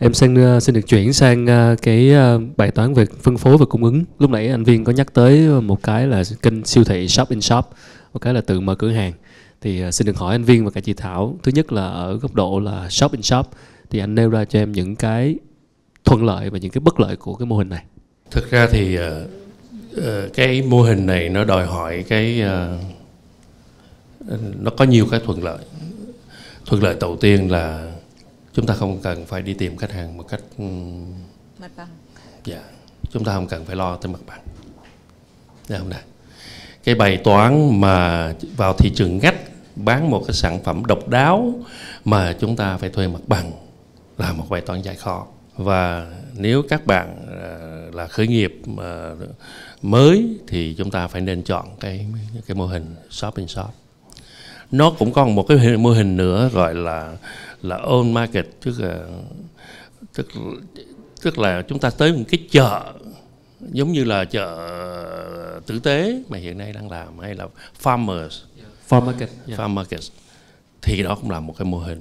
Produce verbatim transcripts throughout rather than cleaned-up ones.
Em xin, xin được chuyển sang cái bài toán về phân phối và cung ứng. Lúc nãy anh Viên có nhắc tới một cái là kênh siêu thị shop in shop, một cái là tự mở cửa hàng. Thì xin được hỏi anh Viên và cả chị Thảo, thứ nhất là ở góc độ là shop in shop thì anh nêu ra cho em những cái thuận lợi và những cái bất lợi của cái mô hình này. Thực ra thì cái mô hình này nó đòi hỏi cái nó có nhiều cái thuận lợi. Thuận lợi đầu tiên là chúng ta không cần phải đi tìm khách hàng một cách mặt bằng. Dạ, chúng ta không cần phải lo tới mặt bằng. Dạ không nào. Cái bài toán mà vào thị trường ngách bán một cái sản phẩm độc đáo mà chúng ta phải thuê mặt bằng là một bài toán dài khó. Và nếu các bạn là khởi nghiệp mới thì chúng ta phải nên chọn cái cái mô hình shop in shop. Nó cũng còn một cái mô hình nữa gọi là là own market, tức là tức, tức là chúng ta tới một cái chợ giống như là chợ tử tế mà hiện nay đang làm, hay là farmers farm market, yeah. farm market thì đó cũng là một cái mô hình.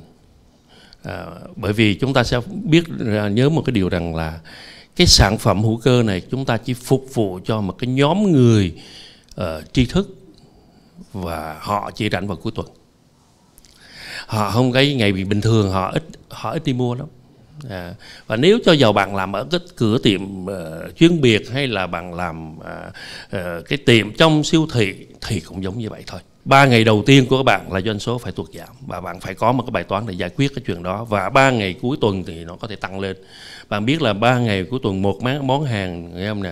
À, bởi vì chúng ta sẽ biết nhớ một cái điều rằng là cái sản phẩm hữu cơ này chúng ta chỉ phục vụ cho một cái nhóm người uh, tri thức, và họ chỉ rảnh vào cuối tuần. Họ không, cái ngày bình thường họ ít họ ít đi mua lắm. À, và nếu cho vào bạn làm ở cái cửa tiệm uh, chuyên biệt, hay là bạn làm uh, uh, cái tiệm trong siêu thị thì cũng giống như vậy thôi. Ba ngày đầu tiên của các bạn là doanh số phải tuột giảm, và bạn phải có một cái bài toán để giải quyết cái chuyện đó. Và ba ngày cuối tuần thì nó có thể tăng lên. Bạn biết là ba ngày cuối tuần một món hàng, nghe không nè,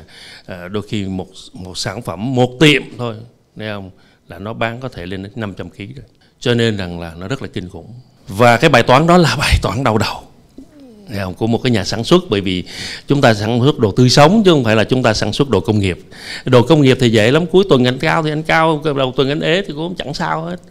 uh, đôi khi một một sản phẩm, một tiệm thôi, nghe không, là nó bán có thể lên đến năm trăm ki lô gam rồi. Cho nên rằng là nó rất là kinh khủng. Và cái bài toán đó là bài toán đau đầu của một cái nhà sản xuất, bởi vì chúng ta sản xuất đồ tươi sống chứ không phải là chúng ta sản xuất đồ công nghiệp. Đồ công nghiệp thì dễ lắm, cuối tuần anh cao thì anh cao, đầu tuần anh ế thì cũng chẳng sao hết.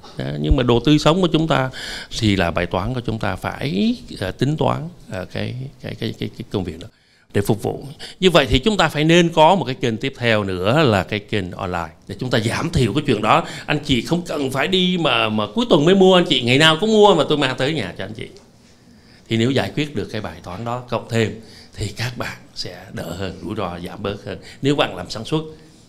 Nhưng mà đồ tươi sống của chúng ta thì là bài toán của chúng ta phải tính toán cái cái cái cái, cái công việc đó để phục vụ. Như vậy thì chúng ta phải nên có một cái kênh tiếp theo nữa là cái kênh online để chúng ta giảm thiểu cái chuyện đó. Anh chị không cần phải đi mà mà cuối tuần mới mua, anh chị ngày nào cũng mua mà tôi mang tới nhà cho anh chị. Thì nếu giải quyết được cái bài toán đó cộng thêm thì các bạn sẽ đỡ hơn, rủi ro giảm bớt hơn nếu bạn làm sản xuất.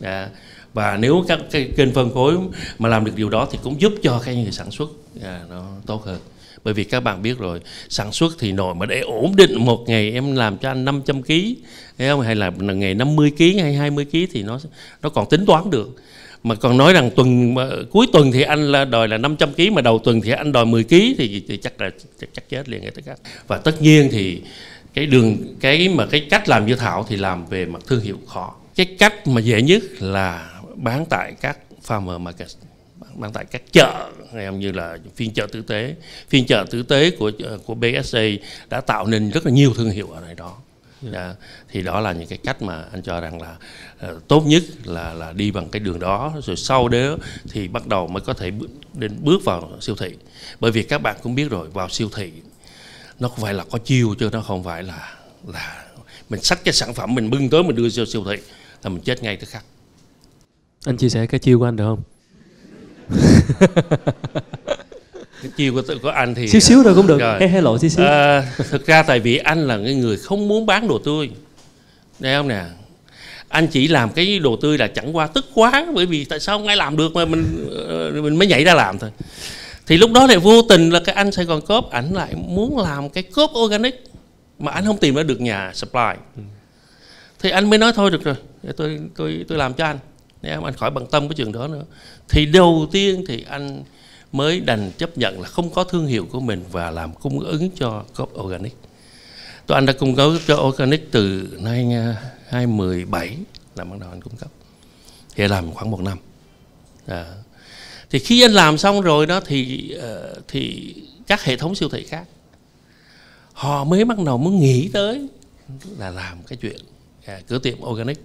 À, và nếu các cái kênh phân phối mà làm được điều đó thì cũng giúp cho cái người sản xuất à, nó tốt hơn. Bởi vì các bạn biết rồi, sản xuất thì nổi mà để ổn định một ngày em làm cho anh năm trăm ki lô gam, hay là ngày năm mươi ki lô gam hay hai mươi ki lô gam thì nó nó còn tính toán được. Mà còn nói rằng tuần cuối tuần thì anh là đòi là năm trăm ki lô gam mà đầu tuần thì anh đòi mười ki lô gam thì, thì chắc là chắc, chắc chết liền tất cả. Và tất nhiên thì cái đường cái mà cái cách làm như Thảo thì làm về mặt thương hiệu khó. Cái cách mà dễ nhất là bán tại các farmer market, bán tại các chợ, như là phiên chợ tử tế. Phiên chợ tử tế của của bê ét a đã tạo nên rất là nhiều thương hiệu ở nơi đó. Yeah. Thì đó là những cái cách mà anh cho rằng là uh, tốt nhất là là đi bằng cái đường đó, rồi sau đó thì bắt đầu mới có thể đến bước vào siêu thị. Bởi vì các bạn cũng biết rồi, vào siêu thị nó không phải là có chiêu, chứ nó không phải là là mình xách cái sản phẩm mình bưng tới mình đưa cho siêu thị là mình chết ngay tức khắc. Anh chia sẻ cái chiêu của anh được không? Cái chiêu của, của anh thì... Xíu xíu thôi cũng được, hay hay lộ xíu xíu. À, thực ra tại vì anh là người không muốn bán đồ tươi. Đấy không nè? Anh chỉ làm cái đồ tươi là chẳng qua tức quá, bởi vì tại sao không ai làm được mà mình mình mới nhảy ra làm thôi. Thì lúc đó lại vô tình là cái anh Saigon Co.op, ảnh lại muốn làm cái co.op organic mà anh không tìm ra được nhà supply. Thì anh mới nói thôi được rồi, để tôi tôi tôi làm cho anh. Đấy không? Anh khỏi bận tâm cái chuyện đó nữa. Thì đầu tiên thì anh mới đành chấp nhận là không có thương hiệu của mình và làm cung ứng cho co.op Organic. Tôi anh đã cung cấp cho Organic từ nay hai không một bảy là bắt đầu anh cung cấp. Thì làm khoảng một năm. À. Thì khi anh làm xong rồi đó thì thì các hệ thống siêu thị khác họ mới bắt đầu muốn nghĩ tới là làm cái chuyện à, cửa tiệm Organic.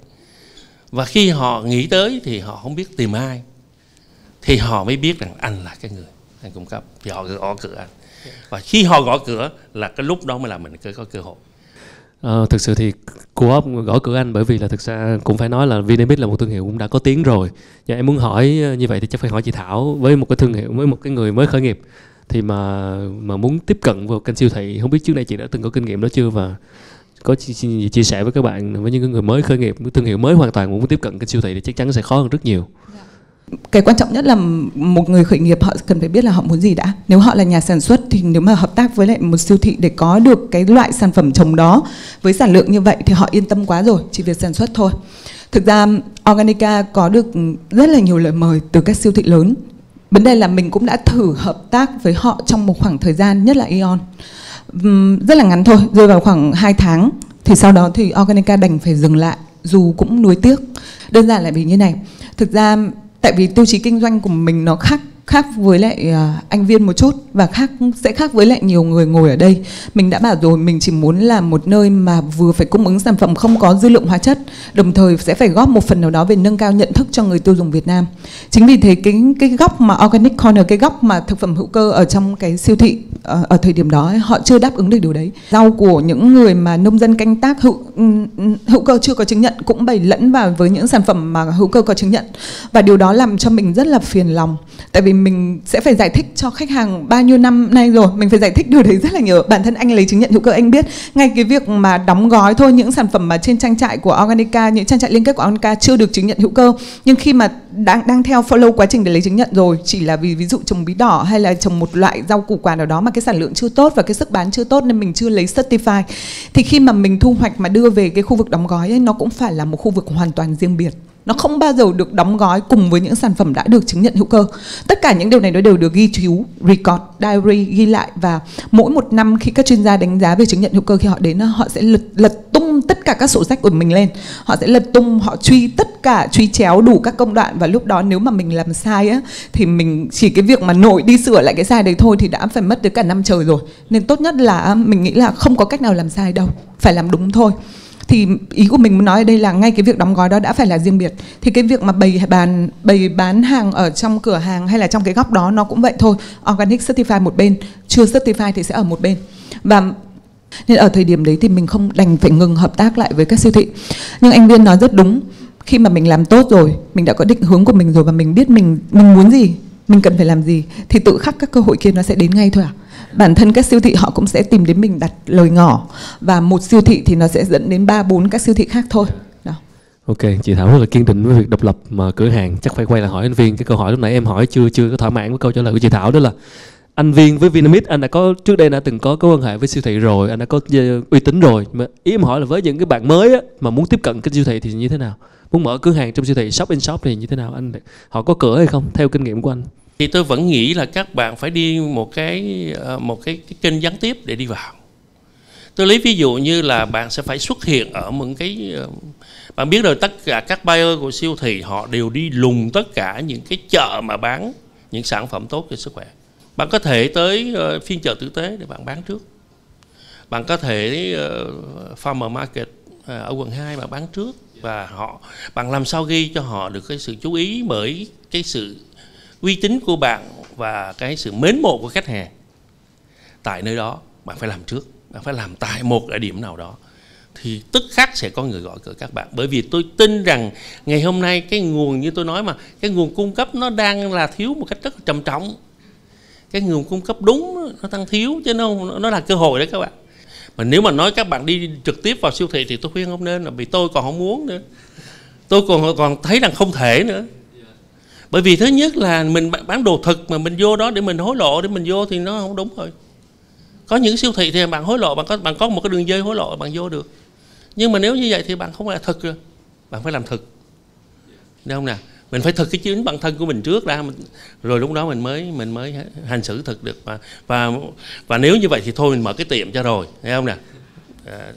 Và khi họ nghĩ tới thì họ không biết tìm ai. Thì họ mới biết rằng anh là cái người anh cung cấp, thì họ gõ cửa anh. Và khi họ gõ cửa là cái lúc đó mới là mình có cơ hội. Ờ, thực sự thì co.op gõ cửa anh bởi vì là thực ra cũng phải nói là Vinamit là một thương hiệu cũng đã có tiếng rồi. Và em muốn hỏi như vậy thì chắc phải hỏi chị Thảo, với một cái thương hiệu, với một cái người mới khởi nghiệp Thì mà mà muốn tiếp cận vào kênh siêu thị, không biết trước đây chị đã từng có kinh nghiệm đó chưa, và có gì chia sẻ với các bạn, với những người mới khởi nghiệp, thương hiệu mới hoàn toàn muốn tiếp cận kênh siêu thị thì chắc chắn sẽ khó hơn rất nhiều. Cái quan trọng nhất là một người khởi nghiệp họ cần phải biết là họ muốn gì đã. Nếu họ là nhà sản xuất thì nếu mà hợp tác với lại một siêu thị để có được cái loại sản phẩm trồng đó với sản lượng như vậy thì họ yên tâm quá rồi, chỉ việc sản xuất thôi. Thực ra Organica có được rất là nhiều lời mời từ các siêu thị lớn. Vấn đề là mình cũng đã thử hợp tác với họ trong một khoảng thời gian, nhất là Aeon, rất là ngắn thôi, rơi vào khoảng hai tháng. Thì sau đó thì Organica đành phải dừng lại, dù cũng nuối tiếc. Đơn giản là vì như này, thực ra tại vì tiêu chí kinh doanh của mình nó khác khác với lại anh Viên một chút, và khác sẽ khác với lại nhiều người ngồi ở đây. Mình đã bảo rồi, mình chỉ muốn là một nơi mà vừa phải cung ứng sản phẩm không có dư lượng hóa chất, đồng thời sẽ phải góp một phần nào đó về nâng cao nhận thức cho người tiêu dùng Việt Nam. Chính vì thế cái cái góc mà Organic Corner, cái góc mà thực phẩm hữu cơ ở trong cái siêu thị ở, ở thời điểm đó họ chưa đáp ứng được điều đấy. Rau của những người mà nông dân canh tác hữu hữu cơ chưa có chứng nhận cũng bày lẫn vào với những sản phẩm mà hữu cơ có chứng nhận, và điều đó làm cho mình rất là phiền lòng. Tại vì mình sẽ phải giải thích cho khách hàng bao nhiêu năm nay rồi, mình phải giải thích điều đấy rất là nhiều. Bản thân anh lấy chứng nhận hữu cơ anh biết, ngay cái việc mà đóng gói thôi, những sản phẩm mà trên trang trại của Organica, những trang trại liên kết của Organica chưa được chứng nhận hữu cơ, nhưng khi mà đang đang theo follow quá trình để lấy chứng nhận rồi, chỉ là vì ví dụ trồng bí đỏ hay là trồng một loại rau củ quả nào đó mà cái sản lượng chưa tốt và cái sức bán chưa tốt nên mình chưa lấy certify, thì khi mà mình thu hoạch mà đưa về cái khu vực đóng gói ấy, nó cũng phải là một khu vực hoàn toàn riêng biệt. Nó không bao giờ được đóng gói cùng với những sản phẩm đã được chứng nhận hữu cơ. Tất cả những điều này nó đều được ghi chú, record, diary, ghi lại. Và mỗi một năm khi các chuyên gia đánh giá về chứng nhận hữu cơ, khi họ đến, họ sẽ lật, lật tung tất cả các sổ sách của mình lên. Họ sẽ lật tung, họ truy tất cả, truy chéo đủ các công đoạn. Và lúc đó nếu mà mình làm sai á, thì mình chỉ cái việc mà nổi đi sửa lại cái sai đấy thôi thì đã phải mất tới cả năm trời rồi. Nên tốt nhất là mình nghĩ là không có cách nào làm sai đâu, phải làm đúng thôi. Thì ý của mình muốn nói ở đây là ngay cái việc đóng gói đó đã phải là riêng biệt. Thì cái việc mà bày bàn, bày bán hàng ở trong cửa hàng hay là trong cái góc đó nó cũng vậy thôi. Organic certify một bên, chưa certify thì sẽ ở một bên. Và nên ở thời điểm đấy thì mình không đành phải ngừng hợp tác lại với các siêu thị. Nhưng anh Viên nói rất đúng, khi mà mình làm tốt rồi, mình đã có định hướng của mình rồi và mình biết mình mình muốn gì, mình cần phải làm gì, thì tự khắc các cơ hội kia nó sẽ đến ngay thôi à. Bản thân các siêu thị họ cũng sẽ tìm đến mình đặt lời ngỏ, và một siêu thị thì nó sẽ dẫn đến ba bốn các siêu thị khác thôi. Đó. Ok, chị Thảo rất là kiên định với việc độc lập mà cửa hàng. Chắc phải quay lại hỏi anh Viên cái câu hỏi lúc nãy em hỏi chưa chưa có thỏa mãn với câu trả lời của chị Thảo, đó là anh Viên với Vinamit, anh đã có trước đây đã từng có có quan hệ với siêu thị rồi, anh đã có uy tín rồi. Mà ý em hỏi là với những cái bạn mới á, mà muốn tiếp cận cái siêu thị thì như thế nào? Muốn mở cửa hàng trong siêu thị, shop in shop thì như thế nào anh? Họ có cửa hay không? Theo kinh nghiệm của anh? Thì tôi vẫn nghĩ là các bạn phải đi một cái một cái, cái kênh gián tiếp để đi vào. Tôi lấy ví dụ như là bạn sẽ phải xuất hiện ở một cái, bạn biết rồi, tất cả các buyer của siêu thị họ đều đi lùng tất cả những cái chợ mà bán những sản phẩm tốt cho sức khỏe. Bạn có thể tới phiên chợ tử tế để bạn bán trước. Bạn có thể farmer market ở quận hai mà bán trước, và họ bạn làm sao ghi cho họ được cái sự chú ý bởi cái sự uy tín của bạn và cái sự mến mộ của khách hàng tại nơi đó. Bạn phải làm trước, bạn phải làm tại một địa điểm nào đó thì tức khắc sẽ có người gọi cửa các bạn. Bởi vì tôi tin rằng ngày hôm nay cái nguồn, như tôi nói mà, cái nguồn cung cấp nó đang là thiếu một cách rất là trầm trọng. Cái nguồn cung cấp đúng nó đang thiếu, chứ nó, nó là cơ hội đấy các bạn. Mà nếu mà nói các bạn đi trực tiếp vào siêu thị thì tôi khuyên không nên, là vì tôi còn không muốn nữa, tôi còn còn thấy rằng không thể nữa. Bởi vì thứ nhất là mình bán đồ thực mà mình vô đó để mình hối lộ, để mình vô thì nó không đúng rồi. Có những siêu thị thì bạn hối lộ, bạn có, bạn có một cái đường dây hối lộ bạn vô được. Nhưng mà nếu như vậy thì bạn không phải là thực rồi, bạn phải làm thực. Đúng không nào? Mình phải thực cái chính bản thân của mình trước ra, rồi lúc đó mình mới mình mới hành xử thực được. Và và, và nếu như vậy thì thôi mình mở cái tiệm cho rồi, thấy không nè? À.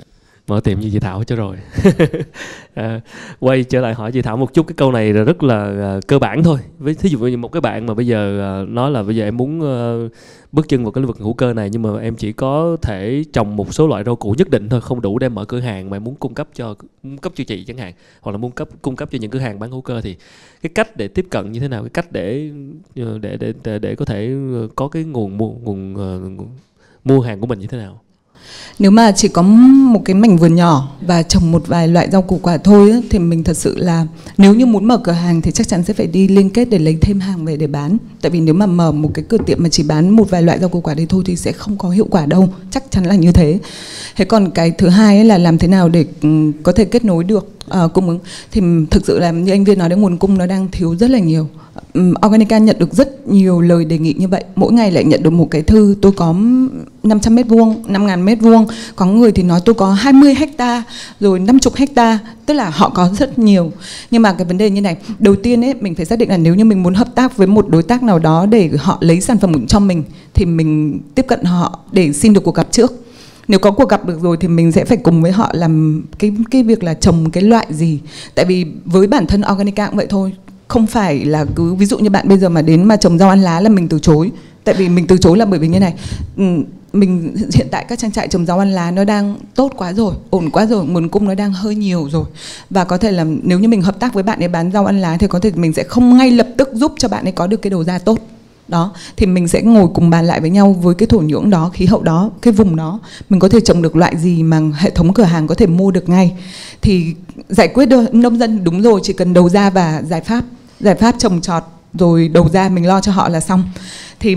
Mở tiệm như chị Thảo cho rồi. à, quay trở lại hỏi chị Thảo một chút, cái câu này là rất là uh, cơ bản thôi. Với thí dụ như một cái bạn mà bây giờ uh, nói là bây giờ em muốn uh, bước chân vào cái lĩnh vực hữu cơ này, nhưng mà em chỉ có thể trồng một số loại rau củ nhất định thôi, không đủ để mở cửa hàng, mà em muốn cung cấp cho cung cấp cho chị chẳng hạn, hoặc là muốn cấp cung cấp cho những cửa hàng bán hữu cơ, thì cái cách để tiếp cận như thế nào, cái cách để để để để, để có thể có cái nguồn mua nguồn uh, mua hàng của mình như thế nào? Nếu mà chỉ có một cái mảnh vườn nhỏ và trồng một vài loại rau củ quả thôi ấy, thì mình thật sự là nếu như muốn mở cửa hàng thì chắc chắn sẽ phải đi liên kết để lấy thêm hàng về để bán. Tại vì nếu mà mở một cái cửa tiệm mà chỉ bán một vài loại rau củ quả đấy thôi thì sẽ không có hiệu quả đâu, chắc chắn là như thế. Thế còn cái thứ hai ấy là làm thế nào để có thể kết nối được à, cung ứng. Thì thực sự là như anh Viên nói đấy, nguồn cung nó đang thiếu rất là nhiều. Organica nhận được rất nhiều lời đề nghị như vậy. Mỗi ngày lại nhận được một cái thư: tôi có năm trăm mét vuông, năm nghìn mét vuông. Có người thì nói tôi có hai mươi héc ta, rồi năm mươi héc ta. Tức là họ có rất nhiều. Nhưng mà cái vấn đề như này, đầu tiên ấy, mình phải xác định là nếu như mình muốn hợp tác với một đối tác nào đó để họ lấy sản phẩm cho mình, thì mình tiếp cận họ để xin được cuộc gặp trước. Nếu có cuộc gặp được rồi thì mình sẽ phải cùng với họ làm cái, cái việc là trồng cái loại gì. Tại vì với bản thân Organica cũng vậy thôi, không phải là cứ ví dụ như bạn bây giờ mà đến mà trồng rau ăn lá là mình từ chối. Tại vì mình từ chối là bởi vì như này, mình hiện tại các trang trại trồng rau ăn lá nó đang tốt quá rồi, ổn quá rồi, nguồn cung nó đang hơi nhiều rồi. Và có thể là nếu như mình hợp tác với bạn ấy bán rau ăn lá thì có thể mình sẽ không ngay lập tức giúp cho bạn ấy có được cái đầu ra tốt. Đó, thì mình sẽ ngồi cùng bàn lại với nhau với cái thổ nhưỡng đó, khí hậu đó, cái vùng đó. Mình có thể trồng được loại gì mà hệ thống cửa hàng có thể mua được ngay. Thì giải quyết được, nông dân đúng rồi, chỉ cần đầu ra và giải pháp. Giải pháp trồng trọt rồi đầu ra mình lo cho họ là xong. Thì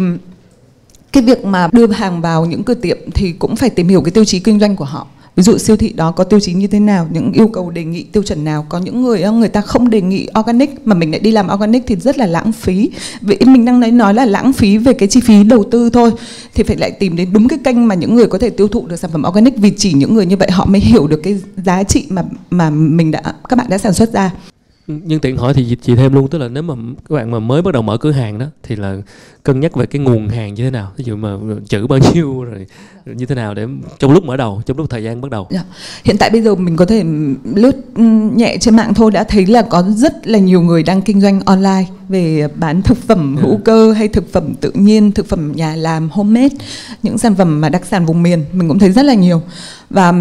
cái việc mà đưa hàng vào những cửa tiệm thì cũng phải tìm hiểu cái tiêu chí kinh doanh của họ. Ví dụ siêu thị đó có tiêu chí như thế nào, những yêu cầu đề nghị tiêu chuẩn nào. Có những người người ta không đề nghị organic mà mình lại đi làm organic thì rất là lãng phí. Vậy mình đang nói là lãng phí về cái chi phí đầu tư thôi. Thì phải lại tìm đến đúng cái kênh mà những người có thể tiêu thụ được sản phẩm organic, vì chỉ những người như vậy họ mới hiểu được cái giá trị mà mà mình đã các bạn đã sản xuất ra. Nhưng tiện hỏi thì chị thêm luôn, tức là nếu mà các bạn mà mới bắt đầu mở cửa hàng đó thì là cân nhắc về cái nguồn hàng như thế nào, ví dụ mà chữ bao nhiêu rồi như thế nào để trong lúc mở đầu, trong lúc thời gian bắt đầu. Hiện tại bây giờ mình có thể lướt nhẹ trên mạng thôi đã thấy là có rất là nhiều người đang kinh doanh online về bán thực phẩm hữu cơ hay thực phẩm tự nhiên, thực phẩm nhà làm homemade, những sản phẩm mà đặc sản vùng miền mình cũng thấy rất là nhiều. Và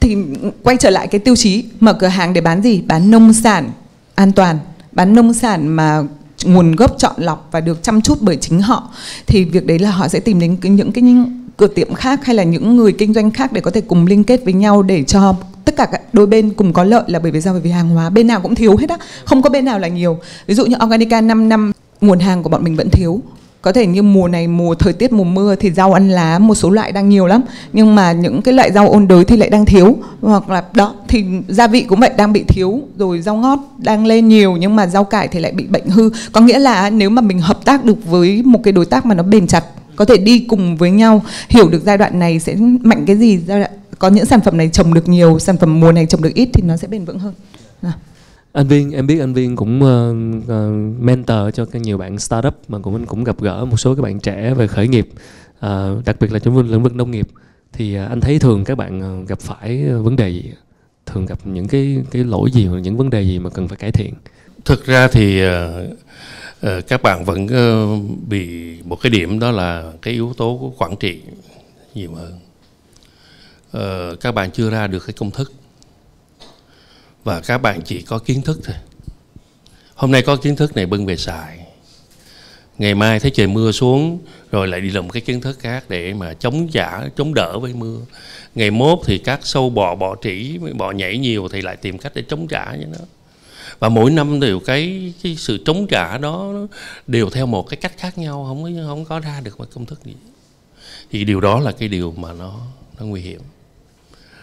thì quay trở lại cái tiêu chí mở cửa hàng để bán gì, bán nông sản an toàn, bán nông sản mà nguồn gốc chọn lọc và được chăm chút bởi chính họ, thì việc đấy là họ sẽ tìm đến những cái cửa tiệm khác hay là những người kinh doanh khác để có thể cùng liên kết với nhau để cho tất cả đôi bên cùng có lợi. Là bởi vì sao? Bởi vì hàng hóa bên nào cũng thiếu hết á, không có bên nào là nhiều. Ví dụ như Organica năm năm nguồn hàng của bọn mình vẫn thiếu. Có thể như mùa này, mùa thời tiết mùa mưa thì rau ăn lá một số loại đang nhiều lắm, nhưng mà những cái loại rau ôn đới thì lại đang thiếu. Hoặc là đó, thì gia vị cũng vậy, đang bị thiếu. Rồi rau ngót đang lên nhiều, nhưng mà rau cải thì lại bị bệnh hư. Có nghĩa là nếu mà mình hợp tác được với một cái đối tác mà nó bền chặt, có thể đi cùng với nhau, hiểu được giai đoạn này sẽ mạnh cái gì, giai đoạn có những sản phẩm này trồng được nhiều, sản phẩm mùa này trồng được ít thì nó sẽ bền vững hơn. À. Anh Viên, em biết anh Viên cũng uh, uh, mentor cho nhiều bạn startup, mà cũng anh cũng gặp gỡ một số các bạn trẻ về khởi nghiệp, uh, đặc biệt là trong lĩnh vực nông nghiệp. Thì uh, anh thấy thường các bạn uh, gặp phải uh, vấn đề gì? Thường gặp những cái cái lỗi gì hoặc những vấn đề gì mà cần phải cải thiện? Thực ra thì uh, uh, các bạn vẫn uh, bị một cái điểm, đó là cái yếu tố của quản trị nhiều hơn. Uh, các bạn chưa ra được cái công thức. Và các bạn chỉ có kiến thức thôi. Hôm nay có kiến thức này bưng về xài, ngày mai thấy trời mưa xuống rồi lại đi làm cái kiến thức khác để mà chống giả, chống đỡ với mưa. Ngày mốt thì các sâu bọ, bọ trĩ, bọ nhảy nhiều thì lại tìm cách để chống trả như nó. Và mỗi năm đều cái, cái sự chống trả đó đều theo một cái cách khác nhau, không có, không có ra được một công thức gì. Thì điều đó là cái điều mà nó, nó nguy hiểm.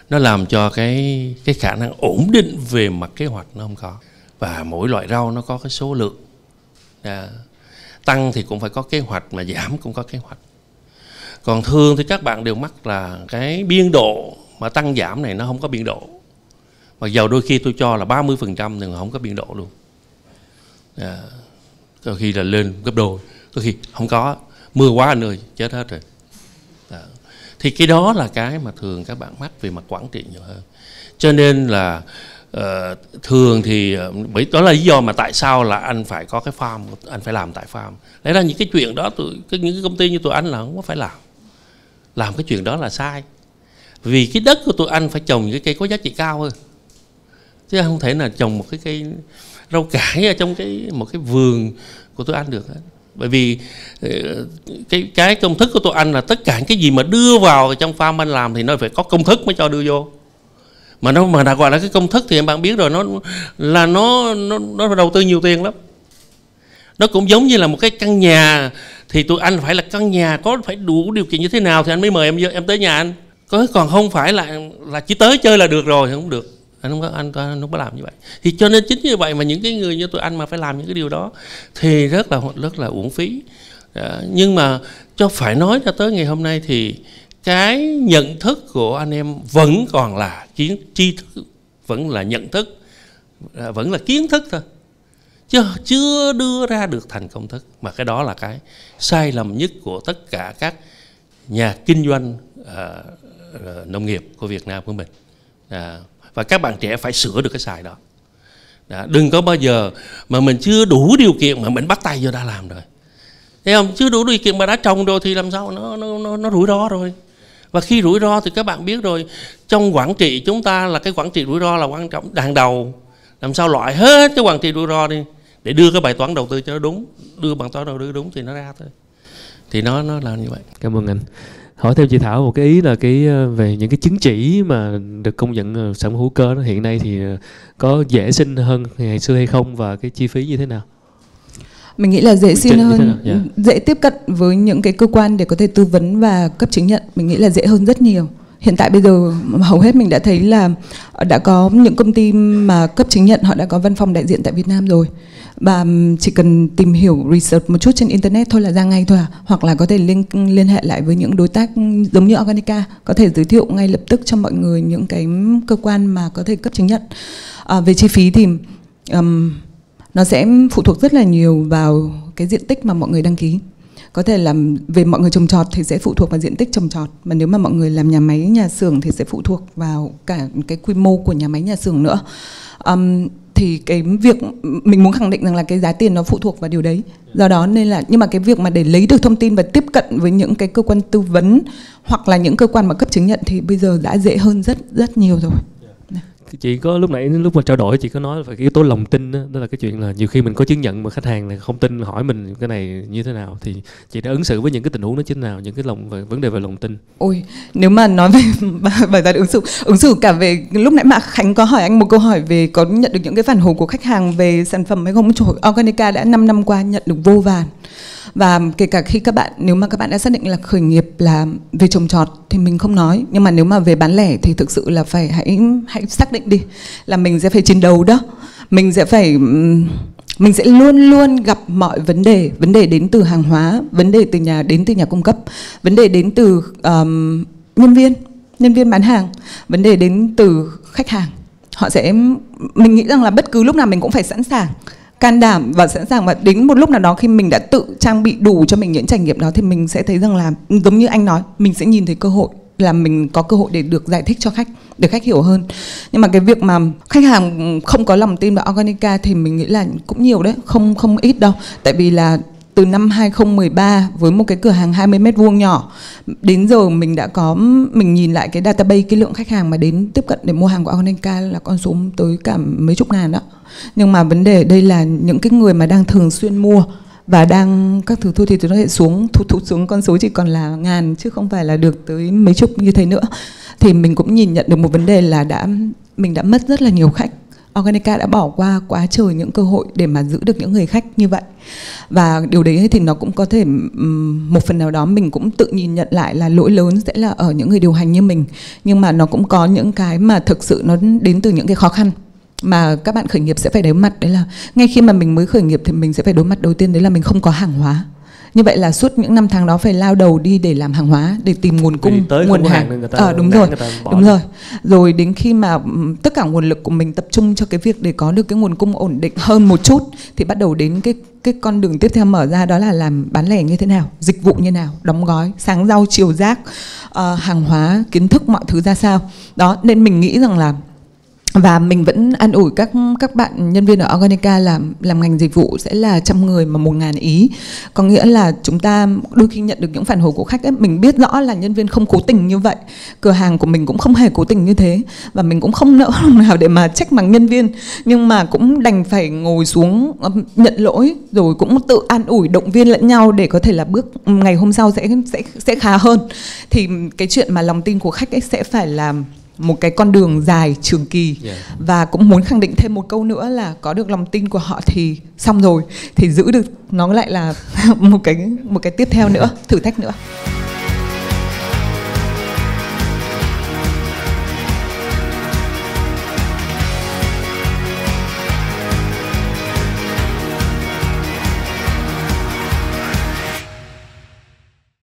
Nó làm cho cái, cái khả năng ổn định về mặt kế hoạch nó không có. Và mỗi loại rau nó có cái số lượng. À, tăng thì cũng phải có kế hoạch, mà giảm cũng có kế hoạch. Còn thường thì các bạn đều mắc là cái biên độ, mà tăng giảm này nó không có biên độ. Mặc dù đôi khi tôi cho là ba mươi phần trăm thì không có biên độ luôn. À, có khi là lên gấp đôi, có khi không có. Mưa quá anh ơi, chết hết rồi. Thì cái đó là cái mà thường các bạn mắc về mặt quản trị nhiều hơn. Cho nên là uh, thường thì bởi đó là lý do mà tại sao là anh phải có cái farm, anh phải làm tại farm. Đấy là những cái chuyện đó, tụi, những cái công ty như tụi anh là không có phải làm. Làm cái chuyện đó là sai. Vì cái đất của tụi anh phải trồng những cái cây có giá trị cao hơn. Chứ không thể là trồng một cái cây rau cải ở trong cái một cái vườn của tụi anh được hết. Bởi vì cái cái công thức của tụi anh là tất cả cái gì mà đưa vào trong farm anh làm thì nó phải có công thức mới cho đưa vô. Mà nó mà đã gọi là cái công thức thì em bạn biết rồi, nó là nó nó nó đầu tư nhiều tiền lắm. Nó cũng giống như là một cái căn nhà, thì tụi anh phải là căn nhà có phải đủ điều kiện như thế nào thì anh mới mời em em tới nhà anh. Có còn không phải là là chỉ tới chơi là được rồi thì không được. Anh không có anh, anh không có làm như vậy. Thì cho nên chính như vậy mà những cái người như tụi anh mà phải làm những cái điều đó thì rất là rất là uổng phí. Đã, nhưng mà cho phải nói cho tới ngày hôm nay thì cái nhận thức của anh em vẫn còn là kiến tri thức, vẫn là nhận thức, vẫn là kiến thức thôi, chứ chưa đưa ra được thành công thức. Mà cái đó là cái sai lầm nhất của tất cả các nhà kinh doanh uh, nông nghiệp của Việt Nam của mình. À, và các bạn trẻ phải sửa được cái sai đó. Đã, đừng có bao giờ mà mình chưa đủ điều kiện mà mình bắt tay vô đã làm rồi. Thấy không? Chưa đủ điều kiện mà đã trồng rồi thì làm sao? Nó, nó, nó, nó rủi ro rồi. Và khi rủi ro thì các bạn biết rồi, trong quản trị chúng ta là cái quản trị rủi ro là quan trọng hàng đầu. Làm sao loại hết cái quản trị rủi ro đi để đưa cái bài toán đầu tư cho nó đúng. Đưa bài toán đầu tư đúng thì nó ra thôi. Thì nó, nó là như vậy. Cảm ơn anh. Hỏi theo chị Thảo một cái ý là cái về những cái chứng chỉ mà được công nhận sản phẩm hữu cơ nó hiện nay thì có dễ xin hơn ngày xưa hay không, và cái chi phí như thế nào? Mình nghĩ là dễ xin hơn, yeah. dễ tiếp cận với những cái cơ quan để có thể tư vấn và cấp chứng nhận. Mình nghĩ là dễ hơn rất nhiều. Hiện tại bây giờ hầu hết mình đã thấy là đã có những công ty mà cấp chứng nhận họ đã có văn phòng đại diện tại Việt Nam rồi. Và chỉ cần tìm hiểu research một chút trên internet thôi là ra ngay thôi à. Hoặc là có thể liên, liên hệ lại với những đối tác giống như Organica, có thể giới thiệu ngay lập tức cho mọi người những cái cơ quan mà có thể cấp chứng nhận. À, về chi phí thì um, nó sẽ phụ thuộc rất là nhiều vào cái diện tích mà mọi người đăng ký. Có thể làm về mọi người trồng trọt thì sẽ phụ thuộc vào diện tích trồng trọt. Mà nếu mà mọi người làm nhà máy, nhà xưởng thì sẽ phụ thuộc vào cả cái quy mô của nhà máy, nhà xưởng nữa. um, Thì cái việc, mình muốn khẳng định rằng là cái giá tiền nó phụ thuộc vào điều đấy. Do đó nên là, nhưng mà cái việc mà để lấy được thông tin và tiếp cận với những cái cơ quan tư vấn hoặc là những cơ quan mà cấp chứng nhận thì bây giờ đã dễ hơn rất rất nhiều rồi. Chị có lúc nãy lúc mà trao đổi chị có nói là phải cái yếu tố lòng tin đó, đó là cái chuyện là nhiều khi mình có chứng nhận mà khách hàng là không tin, hỏi mình cái này như thế nào, thì chị đã ứng xử với những cái tình huống nó như thế nào, những cái lòng về vấn đề về lòng tin? Ôi, nếu mà nói về bài toán ứng xử, ứng xử cả về lúc nãy mà Khánh có hỏi anh một câu hỏi về có nhận được những cái phản hồi của khách hàng về sản phẩm hay không. Trời, Organica đã năm năm qua nhận được vô vàn. Và kể cả khi các bạn, nếu mà các bạn đã xác định là khởi nghiệp là về trồng trọt thì mình không nói, nhưng mà nếu mà về bán lẻ thì thực sự là phải hãy hãy xác định đi là mình sẽ phải chiến đấu đó. Mình sẽ phải mình sẽ luôn luôn gặp mọi vấn đề, vấn đề đến từ hàng hóa, vấn đề từ nhà đến từ nhà cung cấp, vấn đề đến từ um, nhân viên, nhân viên bán hàng, vấn đề đến từ khách hàng. Họ sẽ mình nghĩ rằng là bất cứ lúc nào mình cũng phải sẵn sàng, can đảm và sẵn sàng, và đến một lúc nào đó khi mình đã tự trang bị đủ cho mình những trải nghiệm đó thì mình sẽ thấy rằng là giống như anh nói, mình sẽ nhìn thấy cơ hội, là mình có cơ hội để được giải thích cho khách, để khách hiểu hơn. Nhưng mà cái việc mà khách hàng không có lòng tin vào Organica thì mình nghĩ là cũng nhiều đấy, không không ít đâu. Tại vì là từ năm hai không một ba với một cái cửa hàng hai mươi mét vuông nhỏ đến giờ mình đã có, mình nhìn lại cái database, cái lượng khách hàng mà đến tiếp cận để mua hàng của Organica là con số tới cả mấy chục ngàn đó. Nhưng mà vấn đề đây là những cái người mà đang thường xuyên mua và đang các thứ thôi thì nó sẽ xuống, thụt thụt xuống con số chỉ còn là ngàn chứ không phải là được tới mấy chục như thế nữa. Thì mình cũng nhìn nhận được một vấn đề là đã mình đã mất rất là nhiều khách. Organica đã bỏ qua quá trời những cơ hội để mà giữ được những người khách như vậy. Và điều đấy thì nó cũng có thể một phần nào đó mình cũng tự nhìn nhận lại là lỗi lớn sẽ là ở những người điều hành như mình. Nhưng mà nó cũng có những cái mà thực sự nó đến từ những cái khó khăn mà các bạn khởi nghiệp sẽ phải đối mặt. Đấy là ngay khi mà mình mới khởi nghiệp thì mình sẽ phải đối mặt đầu tiên, đấy là mình không có hàng hóa. Như vậy là suốt những năm tháng đó phải lao đầu đi để làm hàng hóa, để tìm nguồn cung, nguồn hàng. Ờ đúng rồi, đúng rồi. Rồi đến khi mà tất cả nguồn lực của mình tập trung cho cái việc để có được cái nguồn cung ổn định hơn một chút, thì bắt đầu đến cái cái con đường tiếp theo mở ra, đó là làm bán lẻ như thế nào, dịch vụ như nào, đóng gói, sáng rau chiều rác, uh, hàng hóa, kiến thức mọi thứ ra sao. Đó, nên mình nghĩ rằng là Và mình vẫn an ủi các các bạn nhân viên ở Organica là làm ngành dịch vụ sẽ là trăm người mà một ngàn ý. Có nghĩa là chúng ta đôi khi nhận được những phản hồi của khách ấy, mình biết rõ là nhân viên không cố tình như vậy, cửa hàng của mình cũng không hề cố tình như thế, và mình cũng không nỡ lòng nào để mà trách mắng nhân viên, nhưng mà cũng đành phải ngồi xuống nhận lỗi, rồi cũng tự an ủi động viên lẫn nhau để có thể là bước ngày hôm sau sẽ sẽ sẽ khá hơn. Thì cái chuyện mà lòng tin của khách ấy sẽ phải làm một cái con đường dài trường kỳ. Yeah. Và cũng muốn khẳng định thêm một câu nữa là có được lòng tin của họ thì xong rồi, thì giữ được nó lại là một cái một cái tiếp theo nữa, thử thách nữa.